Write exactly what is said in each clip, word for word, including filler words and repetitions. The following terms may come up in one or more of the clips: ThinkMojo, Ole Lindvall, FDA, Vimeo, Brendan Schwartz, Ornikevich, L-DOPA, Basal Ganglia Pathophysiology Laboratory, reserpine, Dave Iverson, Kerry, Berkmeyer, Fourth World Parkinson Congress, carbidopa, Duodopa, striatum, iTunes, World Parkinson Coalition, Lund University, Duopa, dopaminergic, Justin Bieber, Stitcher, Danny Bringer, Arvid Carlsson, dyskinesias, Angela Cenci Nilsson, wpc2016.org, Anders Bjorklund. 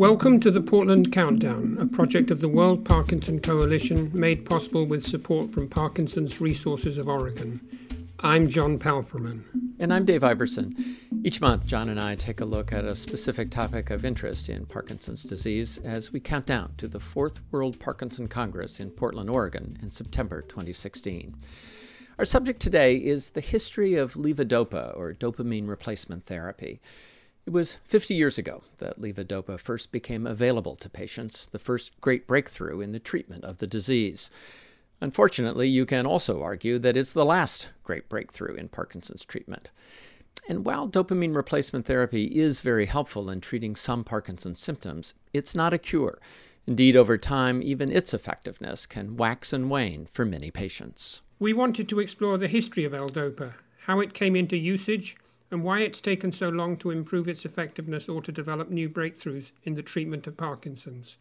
Welcome to the Portland Countdown, a project of the World Parkinson Coalition made possible with support from Parkinson's Resources of Oregon. I'm John Palfreman. And I'm Dave Iverson. Each month, John and I take a look at a specific topic of interest in Parkinson's disease as we count down to the Fourth World Parkinson Congress in Portland, Oregon in September twenty sixteen. Our subject today is the history of levodopa, or dopamine replacement therapy. It was fifty years ago that levodopa first became available to patients, the first great breakthrough in the treatment of the disease. Unfortunately, you can also argue that it's the last great breakthrough in Parkinson's treatment. And while dopamine replacement therapy is very helpful in treating some Parkinson's symptoms, it's not a cure. Indeed, over time, even its effectiveness can wax and wane for many patients. We wanted to explore the history of L-DOPA, how it came into usage, and why it's taken so long to improve its effectiveness or to develop new breakthroughs in the treatment of Parkinson's.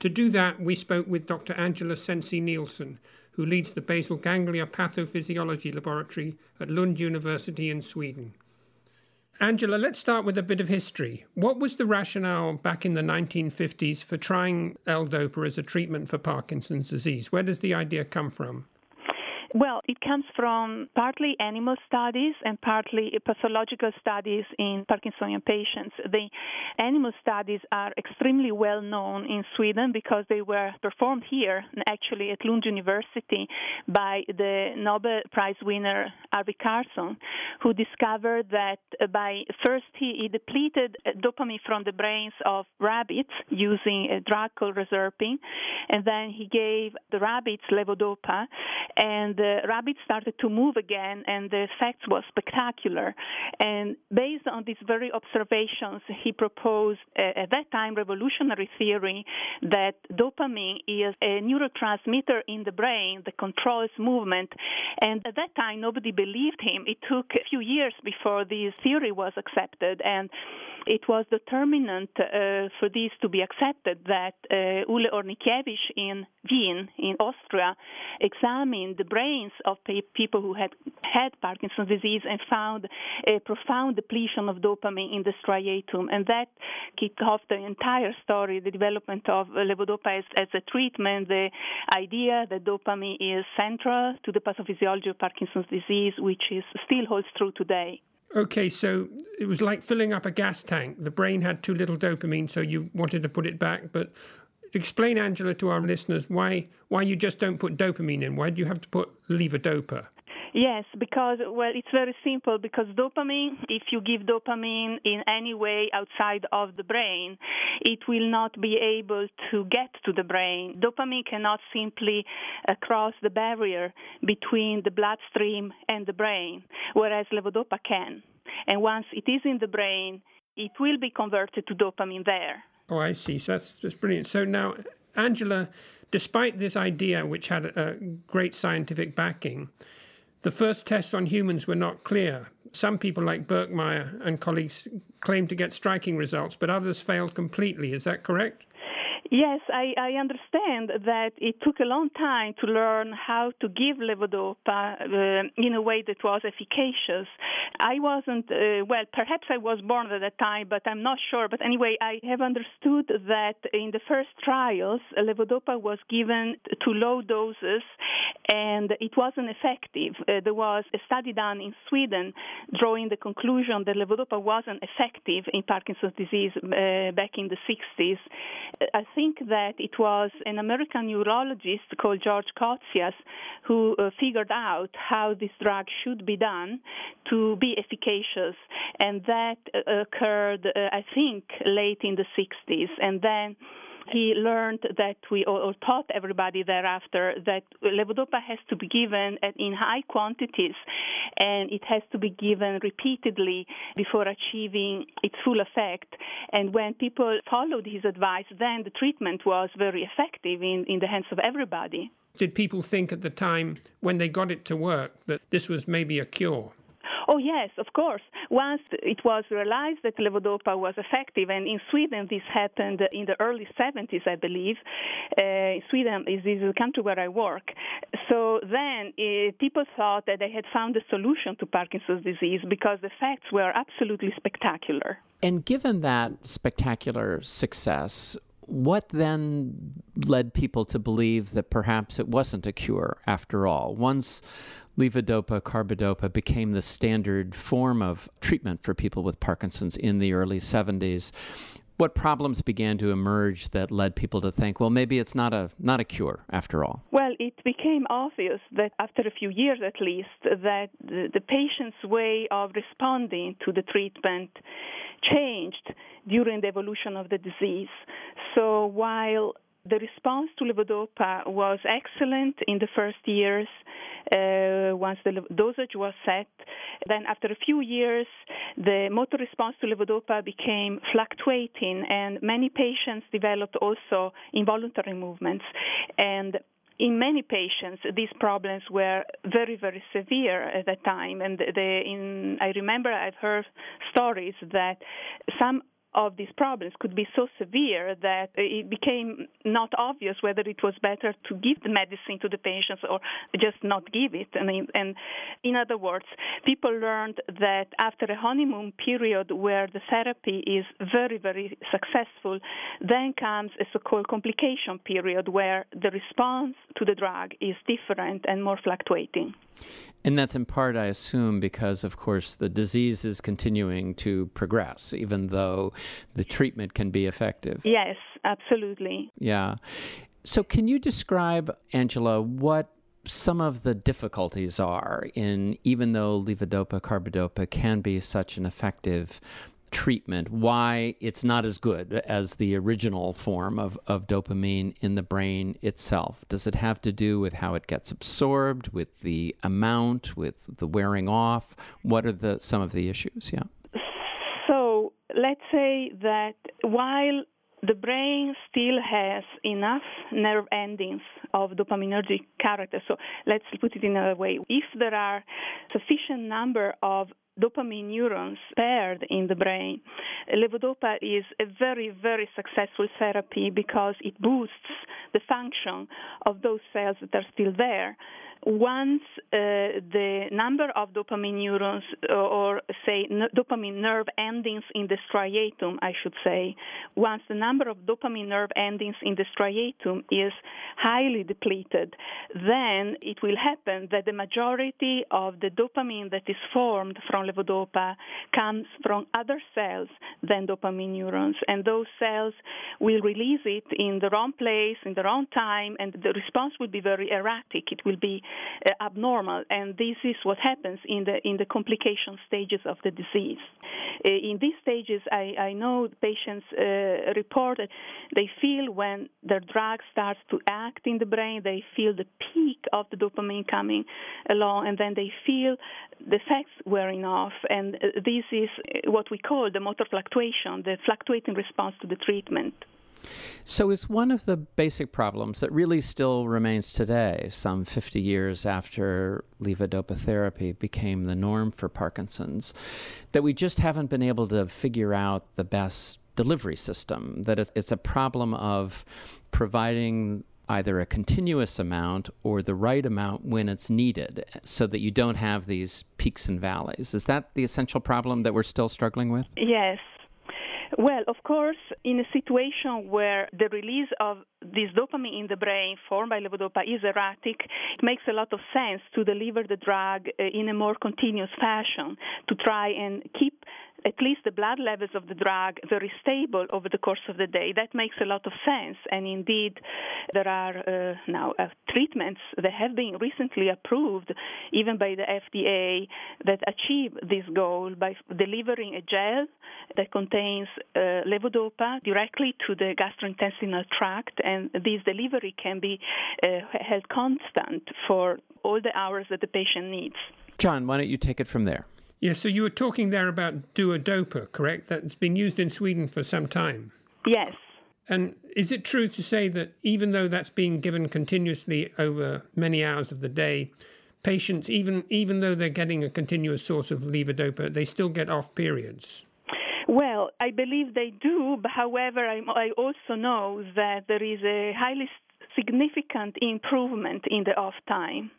To do that, we spoke with Doctor Angela Cenci Nilsson, who leads the Basal Ganglia Pathophysiology Laboratory at Lund University in Sweden. Angela, let's start with a bit of history. What was the rationale back in the nineteen fifties for trying L-DOPA as a treatment for Parkinson's disease? Where does the idea come from? Well, it comes from partly animal studies and partly pathological studies in Parkinsonian patients. The animal studies are extremely well known in Sweden because they were performed here, actually at Lund University, by the Nobel Prize winner Arvid Carlsson, who discovered that by first he depleted dopamine from the brains of rabbits using a drug called reserpine, and then he gave the rabbits levodopa, and the rabbits started to move again, and the effect was spectacular. And based on these very observations, he proposed, uh, at that time, revolutionary theory that dopamine is a neurotransmitter in the brain that controls movement. And at that time, nobody believed him. It took a few years before this theory was accepted, and it was determinant uh, for this to be accepted that uh, Ole Ornikevich in Wien, in Austria, examined the brain of people who had had Parkinson's disease and found a profound depletion of dopamine in the striatum. And that kicked off the entire story, the development of levodopa as, as a treatment, the idea that dopamine is central to the pathophysiology of Parkinson's disease, which is still holds true today. Okay, so it was like filling up a gas tank. The brain had too little dopamine, so you wanted to put it back, but explain, Angela, to our listeners why why you just don't put dopamine in. Why do you have to put levodopa? Yes, because, well, it's very simple, because dopamine, if you give dopamine in any way outside of the brain, it will not be able to get to the brain. Dopamine cannot simply uh, cross the barrier between the bloodstream and the brain, whereas levodopa can. And once it is in the brain, it will be converted to dopamine there. Oh, I see. So that's just brilliant. So now, Angela, despite this idea, which had a great scientific backing, the first tests on humans were not clear. Some people like Berkmeyer and colleagues claimed to get striking results, but others failed completely. Is that correct? Yes, I, I understand that it took a long time to learn how to give levodopa uh, in a way that was efficacious. I wasn't, uh, well, perhaps I was born at that time, but I'm not sure. But anyway, I have understood that in the first trials, levodopa was given to low doses, and it wasn't effective. Uh, there was a study done in Sweden drawing the conclusion that levodopa wasn't effective in Parkinson's disease uh, back in the sixties. I I think that it was an American neurologist called George Cotsias who uh, figured out how this drug should be done to be efficacious, and that uh, occurred, uh, I think, late in the sixties, and then he learned that we all taught everybody thereafter that levodopa has to be given in high quantities, and it has to be given repeatedly before achieving its full effect. And when people followed his advice, then the treatment was very effective in, in the hands of everybody. Did people think at the time when they got it to work that this was maybe a cure? Oh, yes, of course. Once it was realized that levodopa was effective, and in Sweden this happened in the early seventies, I believe. Uh, Sweden is, is the country where I work. So then uh, people thought that they had found a solution to Parkinson's disease because the facts were absolutely spectacular. And given that spectacular success, what then led people to believe that perhaps it wasn't a cure after all? Once levodopa, carbidopa became the standard form of treatment for people with Parkinson's in the early seventies, what problems began to emerge that led people to think, well, maybe it's not a not a cure after all? Well, it became obvious that after a few years at least, that the, the patient's way of responding to the treatment changed during the evolution of the disease. So while the response to levodopa was excellent in the first years, uh, once the dosage was set. Then after a few years, the motor response to levodopa became fluctuating, and many patients developed also involuntary movements. And in many patients, these problems were very, very severe at that time. And they, in, I remember I've heard stories that some of these problems could be so severe that it became not obvious whether it was better to give the medicine to the patients or just not give it. And, and in other words, people learned that after a honeymoon period where the therapy is very, very successful, then comes a so-called complication period where the response to the drug is different and more fluctuating. And that's in part, I assume, because, of course, the disease is continuing to progress, even though the treatment can be effective. Yes, absolutely. Yeah. So can you describe, Angela, what some of the difficulties are in, even though levodopa, carbidopa can be such an effective treatment, why it's not as good as the original form of, of dopamine in the brain itself? Does it have to do with how it gets absorbed, with the amount, with the wearing off? What are the some of the issues? Yeah. So let's say that while the brain still has enough nerve endings of dopaminergic character, so let's put it in another way. If there are sufficient number of dopamine neurons paired in the brain, levodopa is a very, very successful therapy because it boosts the function of those cells that are still there. Once uh, the number of dopamine neurons or, or say, n- dopamine nerve endings in the striatum, I should say, once the number of dopamine nerve endings in the striatum is highly depleted, then it will happen that the majority of the dopamine that is formed from levodopa comes from other cells than dopamine neurons, and those cells will release it in the wrong place, in the wrong time, and the response will be very erratic. It will be uh, abnormal, and this is what happens in the in the complication stages of the disease. Uh, in these stages, I, I know patients uh, report that they feel when their drug starts to act in the brain, they feel the peak of the dopamine coming along, and then they feel the effects wearing off, and this is what we call the motor fluctuation, the fluctuating response to the treatment. So is one of the basic problems that really still remains today, some fifty years after levodopa therapy became the norm for Parkinson's, that we just haven't been able to figure out the best delivery system, that it's a problem of providing either a continuous amount or the right amount when it's needed so that you don't have these peaks and valleys? Is that the essential problem that we're still struggling with? Yes. Well, of course, in a situation where the release of this dopamine in the brain formed by levodopa is erratic, it makes a lot of sense to deliver the drug in a more continuous fashion to try and keep at least the blood levels of the drug very stable over the course of the day. That makes a lot of sense. And indeed, there are uh, now uh, treatments that have been recently approved, even by the F D A, that achieve this goal by f- delivering a gel that contains uh, levodopa directly to the gastrointestinal tract. And this delivery can be uh, held constant for all the hours that the patient needs. John, why don't you take it from there? Yes, yeah, so you were talking there about Duodopa, correct? That's been used in Sweden for some time. Yes. And is it true to say that even though that's being given continuously over many hours of the day, patients, even even though they're getting a continuous source of levodopa, they still get off periods? Well, I believe they do. But however, I, I also know that there is a highly significant improvement in the off time.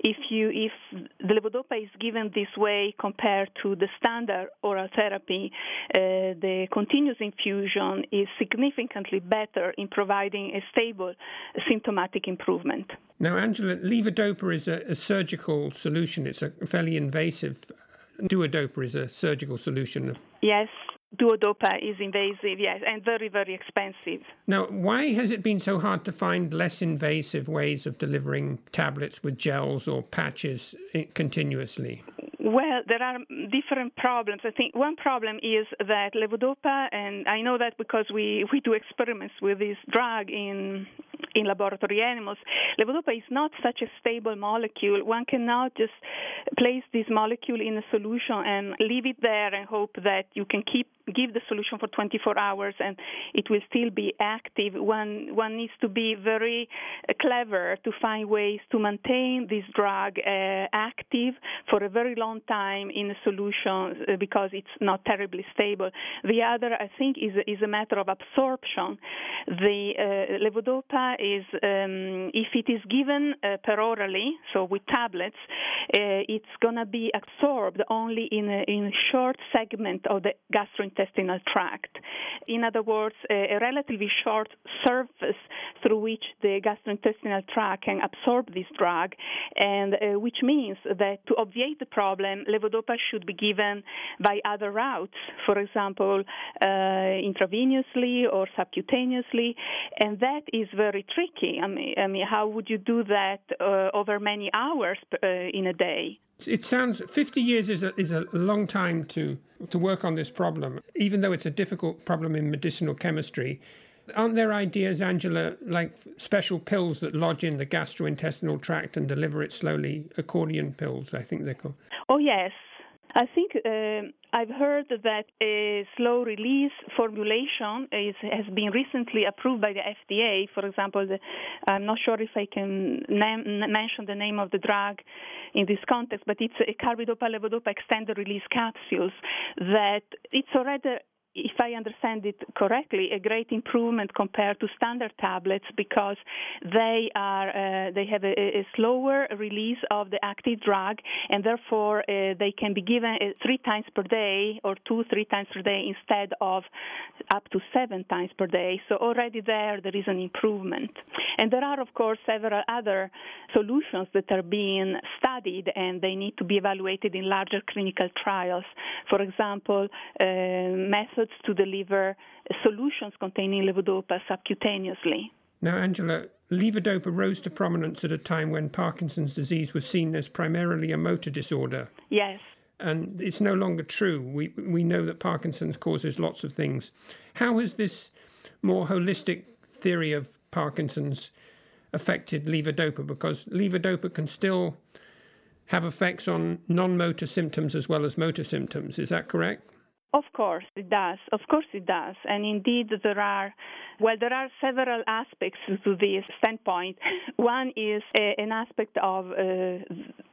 If you if the levodopa is given this way compared to the standard oral therapy, uh, the continuous infusion is significantly better in providing a stable symptomatic improvement. Now, Angela, levodopa is a, a surgical solution. It's a fairly invasive. Duodopa is a surgical solution. Yes. Duodopa is invasive, yes, and very, very expensive. Now, why has it been so hard to find less invasive ways of delivering tablets with gels or patches continuously? Well, there are different problems. I think one problem is that levodopa, and I know that because we, we do experiments with this drug in in laboratory animals, levodopa is not such a stable molecule. One cannot just place this molecule in a solution and leave it there and hope that you can keep give the solution for twenty-four hours and it will still be active. One one needs to be very clever to find ways to maintain this drug uh, active for a very long time in a solution because it's not terribly stable. The other, I think, is is a matter of absorption. The uh, levodopa is, um, if it is given uh, perorally, so with tablets, uh, it's going to be absorbed only in a, in a short segment of the gastrointestinal intestinal tract. In other words, a relatively short surface through which the gastrointestinal tract can absorb this drug, and uh, which means that to obviate the problem, levodopa should be given by other routes, for example, uh, intravenously or subcutaneously, and that is very tricky. I mean, I mean how would you do that uh, over many hours uh, in a day? It sounds fifty years is a, is a long time to, to work on this problem, even though it's a difficult problem in medicinal chemistry. Aren't there ideas, Angela, like special pills that lodge in the gastrointestinal tract and deliver it slowly, accordion pills, I think they're called? Oh, yes. I think uh, I've heard that a slow-release formulation is, has been recently approved by the F D A. For example, the, I'm not sure if I can name, mention the name of the drug in this context, but it's a carbidopa levodopa extended-release capsules that it's already, if I understand it correctly, a great improvement compared to standard tablets because they are uh, they have a, a slower release of the active drug, and therefore uh, they can be given uh, three times per day or two, three times per day instead of up to seven times per day. So already there, there is an improvement. And there are, of course, several other solutions that are being studied, and they need to be evaluated in larger clinical trials. For example, uh, methods to deliver solutions containing levodopa subcutaneously. Now, Angela, levodopa rose to prominence at a time when Parkinson's disease was seen as primarily a motor disorder. Yes. And it's no longer true. We we know that Parkinson's causes lots of things. How has this more holistic theory of Parkinson's affected levodopa? Because levodopa can still have effects on non-motor symptoms as well as motor symptoms. Is that correct? Of course it does. Of course it does. And indeed, there are, well, there are several aspects to this standpoint. One is a, an aspect of uh,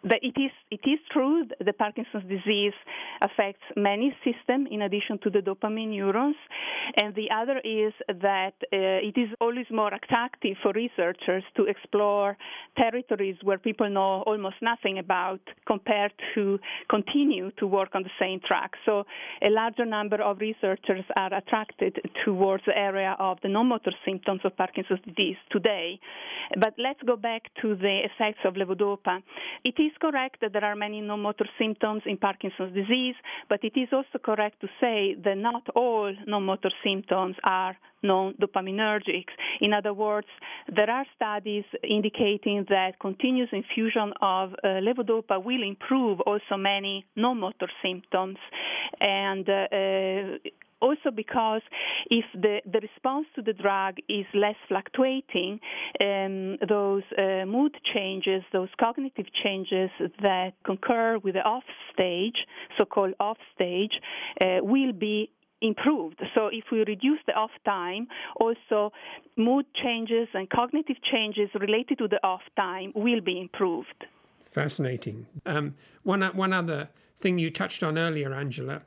that it is it is true that Parkinson's disease affects many systems in addition to the dopamine neurons. And the other is that uh, it is always more attractive for researchers to explore territories where people know almost nothing about compared to continue to work on the same track. So a large A larger number of researchers are attracted towards the area of the non-motor symptoms of Parkinson's disease today. But let's go back to the effects of levodopa. It is correct that there are many non-motor symptoms in Parkinson's disease, but it is also correct to say that not all non-motor symptoms are non-dopaminergic. In other words, there are studies indicating that continuous infusion of uh, levodopa will improve also many non-motor symptoms. And uh, uh, also because if the, the response to the drug is less fluctuating, um, those uh, mood changes, those cognitive changes that concur with the off stage, so-called off stage, uh, will be improved. So if we reduce the off time, also mood changes and cognitive changes related to the off time will be improved. Fascinating. Um, one, one other thing you touched on earlier, Angela,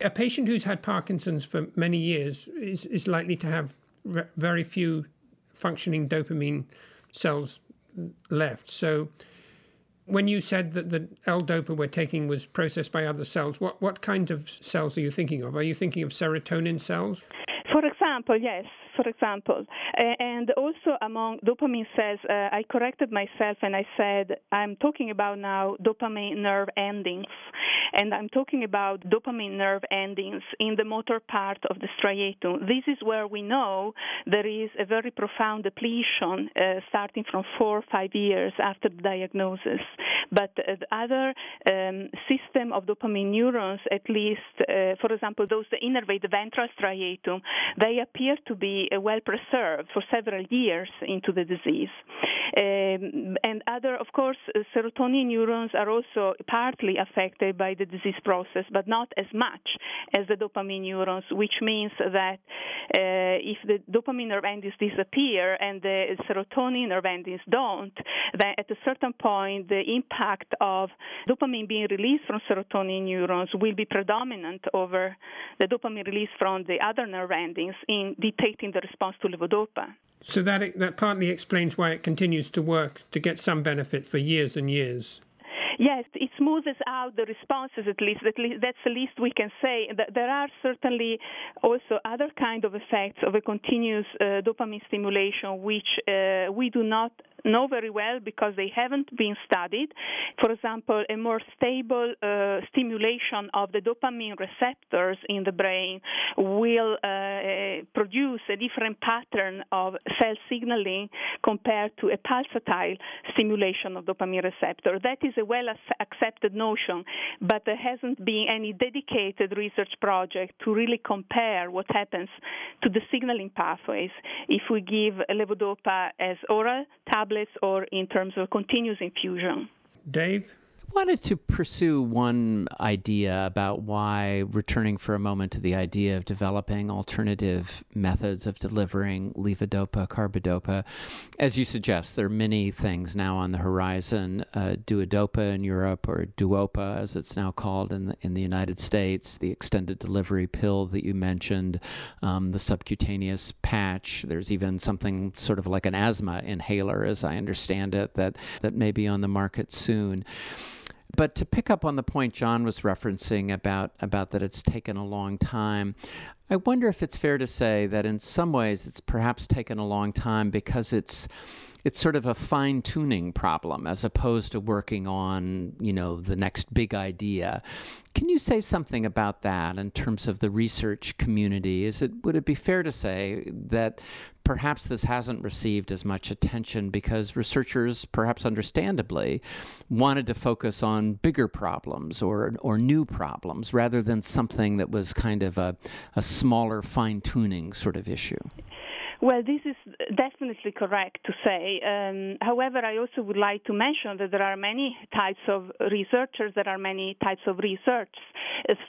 a patient who's had Parkinson's for many years is, is likely to have re- very few functioning dopamine cells left. So when you said that the L-DOPA we're taking was processed by other cells, what, what kind of cells are you thinking of? Are you thinking of serotonin cells? For example, yes. For example, and also among dopamine cells, uh, I corrected myself and I said I'm talking about now dopamine nerve endings, and I'm talking about dopamine nerve endings in the motor part of the striatum. This is where we know there is a very profound depletion uh, starting from four or five years after the diagnosis. But uh, the other um, system of dopamine neurons, at least, uh, for example, those that innervate the ventral striatum, they appear to be well preserved for several years into the disease. Um, and other, of course, uh, serotonin neurons are also partly affected by the disease process, but not as much as the dopamine neurons, which means that uh, if the dopamine nerve endings disappear and the serotonin nerve endings don't, then at a certain point, the impact of dopamine being released from serotonin neurons will be predominant over the dopamine release from the other nerve endings in dictating the response to levodopa. So that that partly explains why it continues to work to get some benefit for years and years. Yes, it smooths out the responses, at least. At least that's the least we can say. There are certainly also other kind of effects of a continuous uh, dopamine stimulation, which uh, we do not know very well because they haven't been studied. For example, a more stable uh, stimulation of the dopamine receptors in the brain will uh, produce a different pattern of cell signaling compared to a pulsatile stimulation of dopamine receptor. That is a well accepted notion, but there hasn't been any dedicated research project to really compare what happens to the signaling pathways if we give levodopa as oral tablets or in terms of continuous infusion. Dave? I wanted to pursue one idea about why, returning for a moment to the idea of developing alternative methods of delivering levodopa, carbidopa. As you suggest, there are many things now on the horizon, uh, Duodopa in Europe, or Duopa as it's now called in the, in the United States, the extended delivery pill that you mentioned, um, the subcutaneous patch. There's even something sort of like an asthma inhaler, as I understand it, that, that may be on the market soon. But to pick up on the point John was referencing about, about that it's taken a long time, I wonder if it's fair to say that in some ways it's perhaps taken a long time because it's it's sort of a fine-tuning problem as opposed to working on, you know, the next big idea. Can you say something about that in terms of the research community? Is it would it be fair to say that perhaps this hasn't received as much attention because researchers, perhaps understandably, wanted to focus on bigger problems or or new problems rather than something that was kind of a, a smaller fine-tuning sort of issue? Well, this is definitely correct to say. Um, however, I also would like to mention that there are many types of researchers, there are many types of research.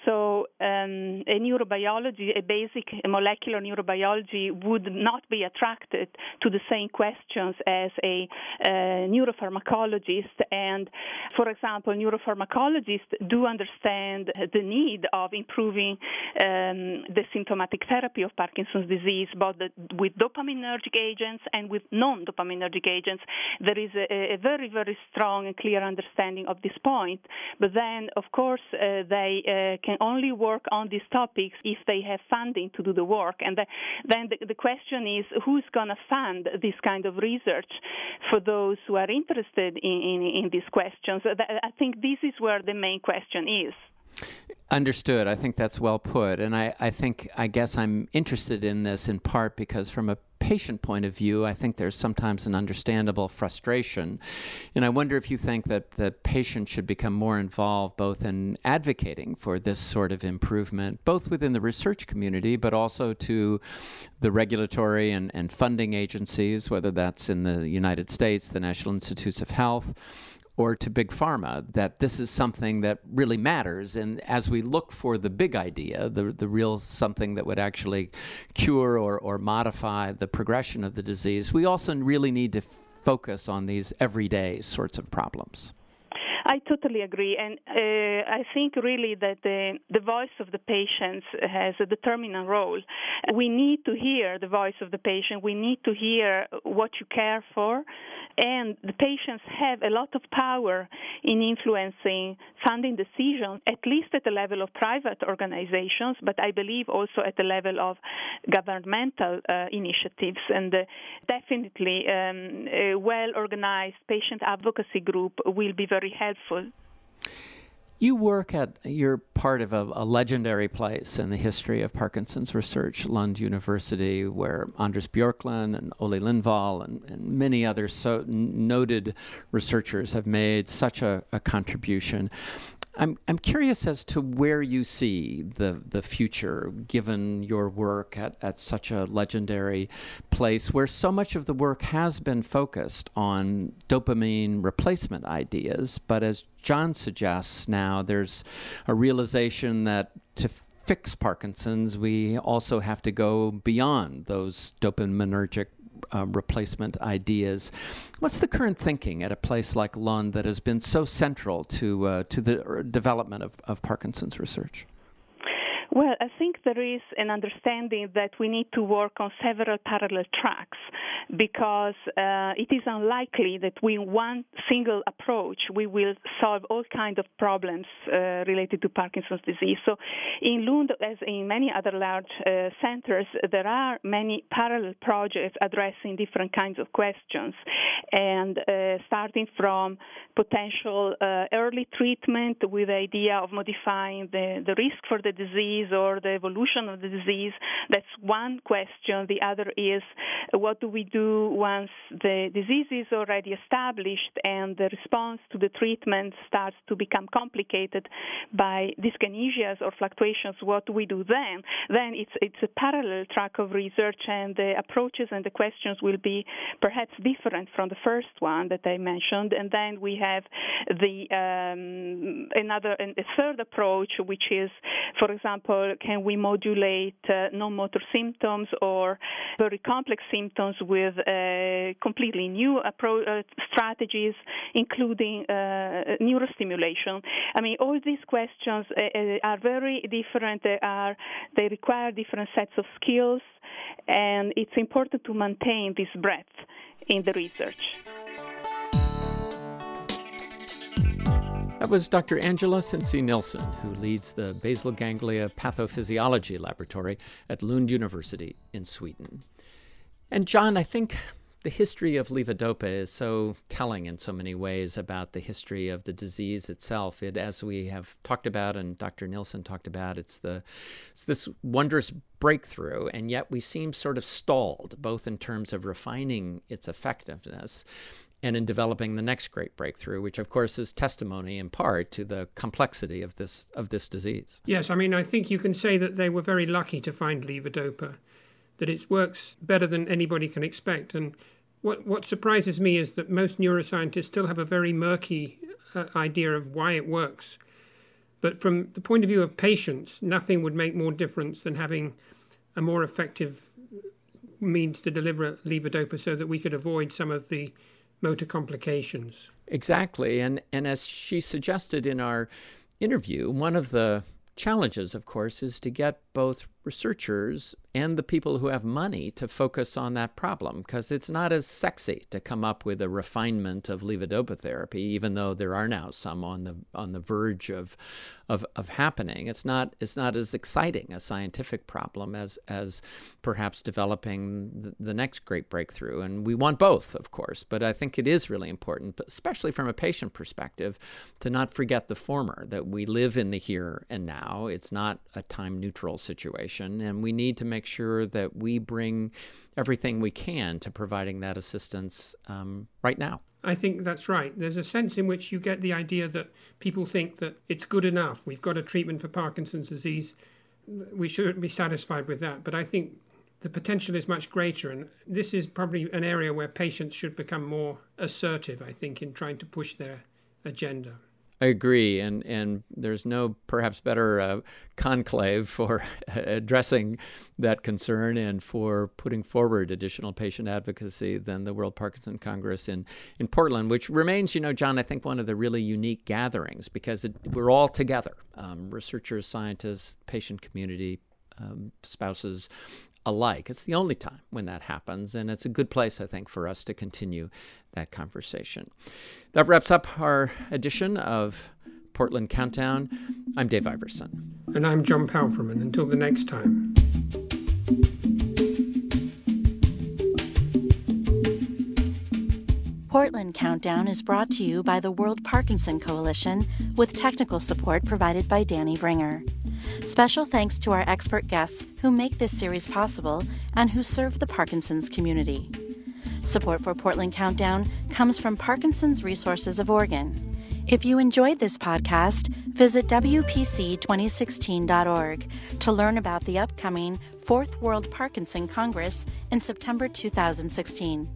So um, a neurobiology, a basic molecular neurobiology would not be attracted to the same questions as a uh, neuropharmacologist. And, for example, neuropharmacologists do understand the need of improving um, the symptomatic therapy of Parkinson's disease, but the, with dopaminergic agents and with non-dopaminergic agents. There is a, a very, very strong and clear understanding of this point. But then, of course, uh, they uh, can only work on these topics if they have funding to do the work. And the, then the, the question is, who's going to fund this kind of research for those who are interested in, in, in these questions? I think this is where the main question is. Understood. I think that's well put. And I, I think, I guess I'm interested in this in part because from a patient point of view, I think there's sometimes an understandable frustration. And I wonder if you think that the patient should become more involved both in advocating for this sort of improvement, both within the research community, but also to the regulatory and, and funding agencies, whether that's in the United States, the National Institutes of Health, or to Big Pharma, that this is something that really matters. And as we look for the big idea, the the real something that would actually cure or, or modify the progression of the disease, we also really need to f- focus on these everyday sorts of problems. I totally agree, and uh, I think really that the, the voice of the patients has a determinant role. We need to hear the voice of the patient. We need to hear what you care for, and the patients have a lot of power in influencing funding decisions, at least at the level of private organizations, but I believe also at the level of governmental uh, initiatives, and uh, definitely um, a well-organized patient advocacy group will be very helpful. You work at, you're part of a, a legendary place in the history of Parkinson's research, Lund University, where Anders Bjorklund and Ole Lindvall and, and many other so noted researchers have made such a, a contribution. I'm I'm curious as to where you see the, the future, given your work at, at such a legendary place where so much of the work has been focused on dopamine replacement ideas. But as John suggests now, there's a realization that to fix Parkinson's, we also have to go beyond those dopaminergic Uh, replacement ideas. What's the current thinking at a place like Lund that has been so central to uh, to the development of, of Parkinson's research? Well, I think there is an understanding that we need to work on several parallel tracks because uh, it is unlikely that with one single approach we will solve all kinds of problems uh, related to Parkinson's disease. So in Lund, as in many other large uh, centers, there are many parallel projects addressing different kinds of questions, and uh, starting from potential uh, early treatment with the idea of modifying the, the risk for the disease or the evolution of the disease. That's one question. The other is, what do we do once the disease is already established and the response to the treatment starts to become complicated by dyskinesias or fluctuations? What do we do then? Then it's it's a parallel track of research, and the approaches and the questions will be perhaps different from the first one that I mentioned. And then we have the um, another a third approach, which is, for example, can we modulate uh, non-motor symptoms or very complex symptoms with uh, completely new appro- uh, strategies, including uh, neurostimulation? I mean, all these questions uh, are very different. They are they require different sets of skills, and it's important to maintain this breadth in the research. That was Doctor Angela Cenci Nilsson, who leads the Basal Ganglia Pathophysiology Laboratory at Lund University in Sweden. And John, I think the history of levodopa is so telling in so many ways about the history of the disease itself. It, as we have talked about and Doctor Nilsson talked about, it's the it's this wondrous breakthrough, and yet we seem sort of stalled, both in terms of refining its effectiveness and in developing the next great breakthrough, which of course is testimony in part to the complexity of this of this disease. Yes, I mean, I think you can say that they were very lucky to find levodopa, that it works better than anybody can expect. And what what surprises me is that most neuroscientists still have a very murky uh, idea of why it works. But from the point of view of patients, nothing would make more difference than having a more effective means to deliver levodopa so that we could avoid some of the motor complications. Exactly. And and as she suggested in our interview, one of the challenges, of course, is to get both researchers and the people who have money to focus on that problem, because it's not as sexy to come up with a refinement of levodopa therapy, even though there are now some on the on the verge of of, of happening. It's not it's not as exciting a scientific problem as as perhaps developing the, the next great breakthrough. And we want both, of course, but I think it is really important, but especially from a patient perspective, to not forget the former, that we live in the here and now. It's not a time neutral situation, and we need to make sure that we bring everything we can to providing that assistance um, right now. I think that's right. There's a sense in which you get the idea that people think that it's good enough. We've got a treatment for Parkinson's disease. We shouldn't be satisfied with that. But I think the potential is much greater. And this is probably an area where patients should become more assertive, I think, in trying to push their agenda. I agree, and and there's no perhaps better uh, conclave for addressing that concern and for putting forward additional patient advocacy than the World Parkinson Congress in, in Portland, which remains, you know, John, I think one of the really unique gatherings because it, we're all together, um, researchers, scientists, patient community, um, spouses alike. It's the only time when that happens, and it's a good place, I think, for us to continue that conversation. That wraps up our edition of Portland Countdown. I'm Dave Iverson. And I'm John Palfreman. Until the next time. Portland Countdown is brought to you by the World Parkinson Coalition, with technical support provided by Danny Bringer. Special thanks to our expert guests who make this series possible and who serve the Parkinson's community. Support for Portland Countdown comes from Parkinson's Resources of Oregon. If you enjoyed this podcast, visit W P C twenty sixteen dot org to learn about the upcoming Fourth World Parkinson Congress in September two thousand sixteen.